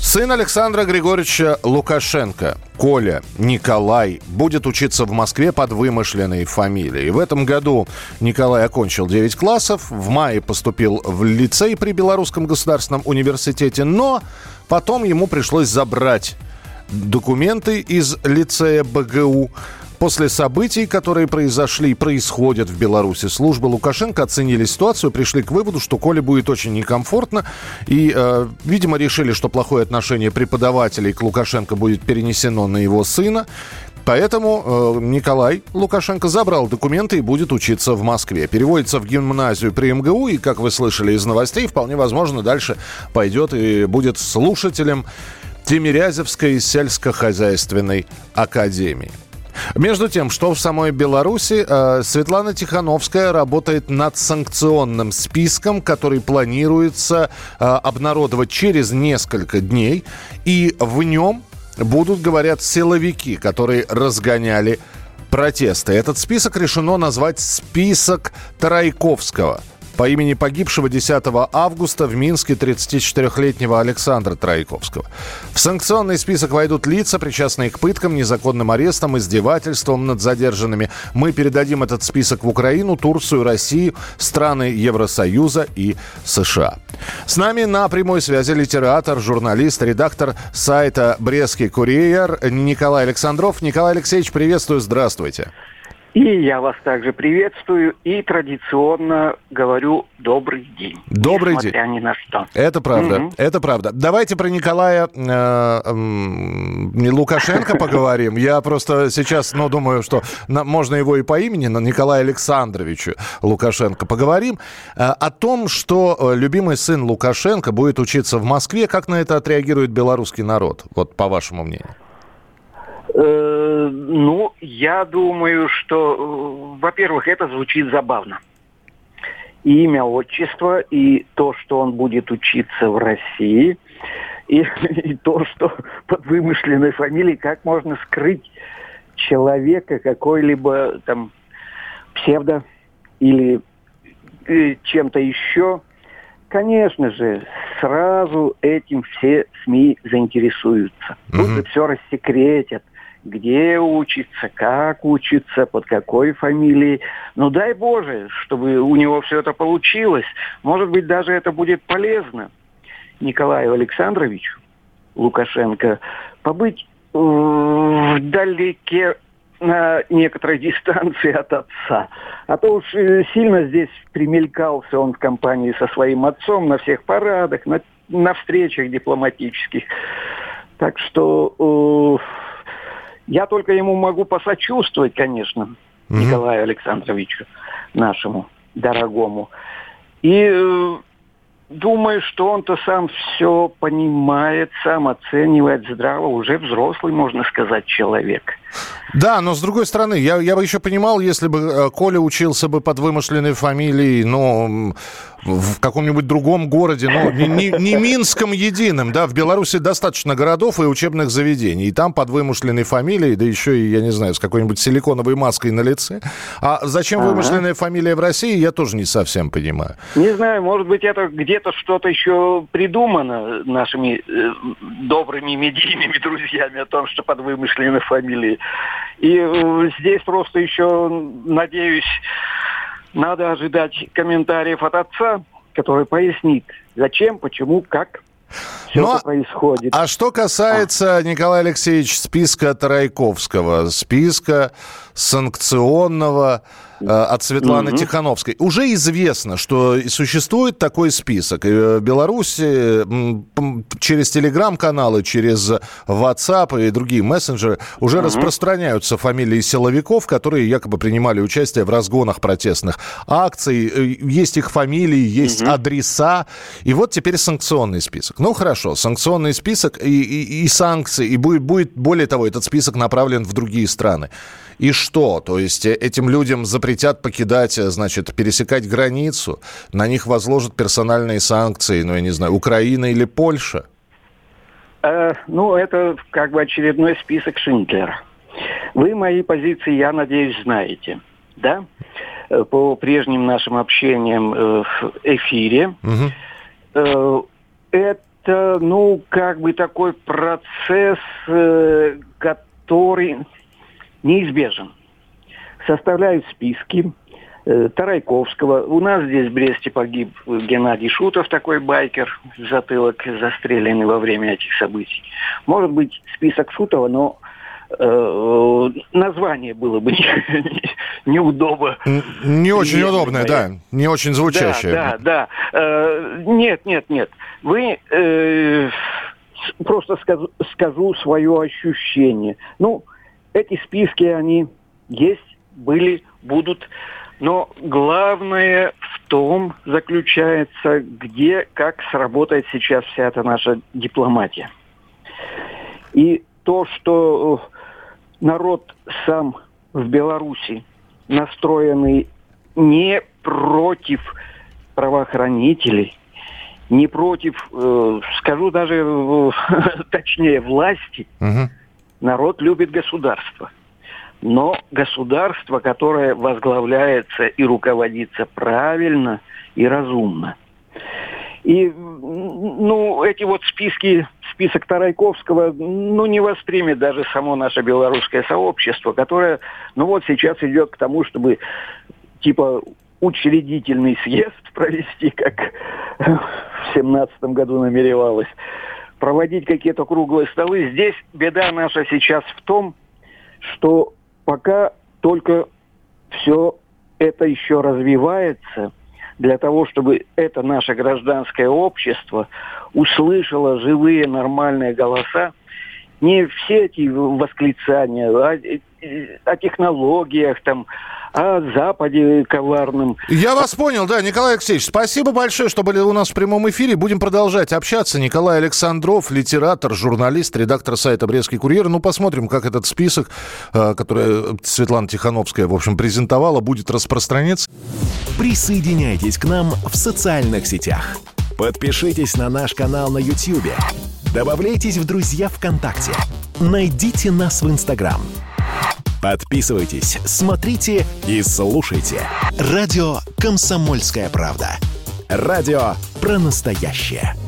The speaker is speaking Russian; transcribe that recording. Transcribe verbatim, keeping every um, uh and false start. Сын Александра Григорьевича Лукашенко, Коля Николай, будет учиться в Москве под вымышленной фамилией. В этом году Николай окончил девять классов, в мае поступил в лицей при Белорусском государственном университете, но потом ему пришлось забрать документы из лицея БГУ. После событий, которые произошли и происходят в Беларуси, службы Лукашенко оценили ситуацию, пришли к выводу, что Коле будет очень некомфортно. И, э, видимо, решили, что плохое отношение преподавателей к Лукашенко будет перенесено на его сына. Поэтому э, Николай Лукашенко забрал документы и будет учиться в Москве. Переводится в гимназию при МГУ и, как вы слышали из новостей, вполне возможно, дальше пойдет и будет слушателем Темирязевской сельскохозяйственной академии. Между тем, что в самой Беларуси, Светлана Тихановская работает над санкционным списком, который планируется обнародовать через несколько дней. И в нем будут, говорят, силовики, которые разгоняли протесты. Этот список решено назвать «Список Трояковского» по имени погибшего десятого августа в Минске тридцатичетырёхлетнего Александра Трояковского. В санкционный список войдут лица, причастные к пыткам, незаконным арестам, издевательствам над задержанными. Мы передадим этот список в Украину, Турцию, Россию, страны Евросоюза и США. С нами на прямой связи литератор, журналист, редактор сайта «Брестский курьер» Николай Александров. Николай Алексеевич, приветствую, здравствуйте. И я вас также приветствую и традиционно говорю добрый день. Добрый день. Несмотря ни на что. Это правда, mm-hmm. это правда. Давайте про Николая Лукашенко поговорим. Я просто сейчас, ну, думаю, что можно его и по имени, но Николая Александровича Лукашенко поговорим. О том, что любимый сын Лукашенко будет учиться в Москве, как на это отреагирует белорусский народ, вот по вашему мнению? Ну, я думаю, что, во-первых, это звучит забавно. И имя, отчество, и то, что он будет учиться в России, и, и то, что под вымышленной фамилией, как можно скрыть человека какой-либо там псевдо или, или чем-то еще. Конечно же, сразу этим все СМИ заинтересуются. Тут же все рассекретят. Где учится, как учится, под какой фамилией. Ну, дай Боже, чтобы у него все это получилось. Может быть, даже это будет полезно Николаю Александровичу Лукашенко побыть вдалеке на некоторой дистанции от отца. А то уж сильно здесь примелькался он в компании со своим отцом на всех парадах, на, на встречах дипломатических. Так что... Я только ему могу посочувствовать, конечно, mm-hmm. Николаю Александровичу, нашему дорогому. И э, думаю, что он-то сам все понимает, сам оценивает здраво. Уже взрослый, можно сказать, человек. Да, но с другой стороны, я, я бы еще понимал, если бы Коля учился бы под вымышленной фамилией, но... в каком-нибудь другом городе, но не, не, не Минском едином, да, в Беларуси достаточно городов и учебных заведений, и там под вымышленной фамилией, да еще и, я не знаю, с какой-нибудь силиконовой маской на лице. А зачем ага. вымышленная фамилия в России, я тоже не совсем понимаю. Не знаю, может быть, это где-то что-то еще придумано нашими э, добрыми медийными друзьями о том, что под вымышленной фамилией. И э, здесь просто еще, надеюсь... Надо ожидать комментариев от отца, который пояснит, зачем, почему, как все Но, это происходит. А что касается, а. Николай Алексеевич, списка Трояковского, списка санкционного э, от Светланы mm-hmm. Тихановской. Уже известно, что существует такой список. В Беларуси через телеграм-каналы, через WhatsApp и другие мессенджеры уже mm-hmm. распространяются фамилии силовиков, которые якобы принимали участие в разгонах протестных акций. Есть их фамилии, есть mm-hmm. адреса. И вот теперь санкционный список. Ну хорошо, санкционный список и, и, и санкции. И будет, будет, более того, этот список направлен в другие страны. и что? То есть этим людям запретят покидать, значит, пересекать границу, на них возложат персональные санкции, ну, я не знаю, Украина или Польша? Э, ну, это как бы очередной список Шиндлера. Вы мои позиции, я надеюсь, знаете, да? По прежним нашим общениям в эфире. Угу. Это, ну, как бы такой процесс, который неизбежен. Составляют списки Тарайковского. У нас здесь в Бресте погиб Геннадий Шутов, такой байкер, в затылок застреленный во время этих событий. Может быть, список Шутова, но... название было бы неудобно. Не очень не удобное, не да. Не очень звучащее. Да, да, да. Нет, нет, нет. Вы э, просто скажу, скажу свое ощущение. Ну, эти списки, они есть, были, будут. Но главное в том заключается, где, как сработает сейчас вся эта наша дипломатия. И то, что народ сам в Беларуси настроенный не против правоохранителей, не против, э, скажу даже э, точнее, власти. Угу. Народ любит государство. Но государство, которое возглавляется и руководится правильно и разумно. И, ну, эти вот списки, список Тарайковского, ну, не воспримет даже само наше белорусское сообщество, которое, ну, вот сейчас идет к тому, чтобы, типа, учредительный съезд провести, как в семнадцатом году намеревалось, проводить какие-то круглые столы. Здесь беда наша сейчас в том, что пока только все это еще развивается, для того, чтобы это наше гражданское общество услышало живые нормальные голоса, не все эти восклицания о, о технологиях, там, о Западе коварном. Я вас понял, да, Николай Алексеевич, спасибо большое, что были у нас в прямом эфире. Будем продолжать общаться. Николай Александров, литератор, журналист, редактор сайта «Брестский курьер». Ну, посмотрим, как этот список, который Светлана Тихановская, в общем, презентовала, будет распространяться. Присоединяйтесь к нам в социальных сетях. Подпишитесь на наш канал на YouTube. Добавляйтесь в друзья ВКонтакте. Найдите нас в Инстаграм. Подписывайтесь, смотрите и слушайте. Радио «Комсомольская правда». Радио про настоящее.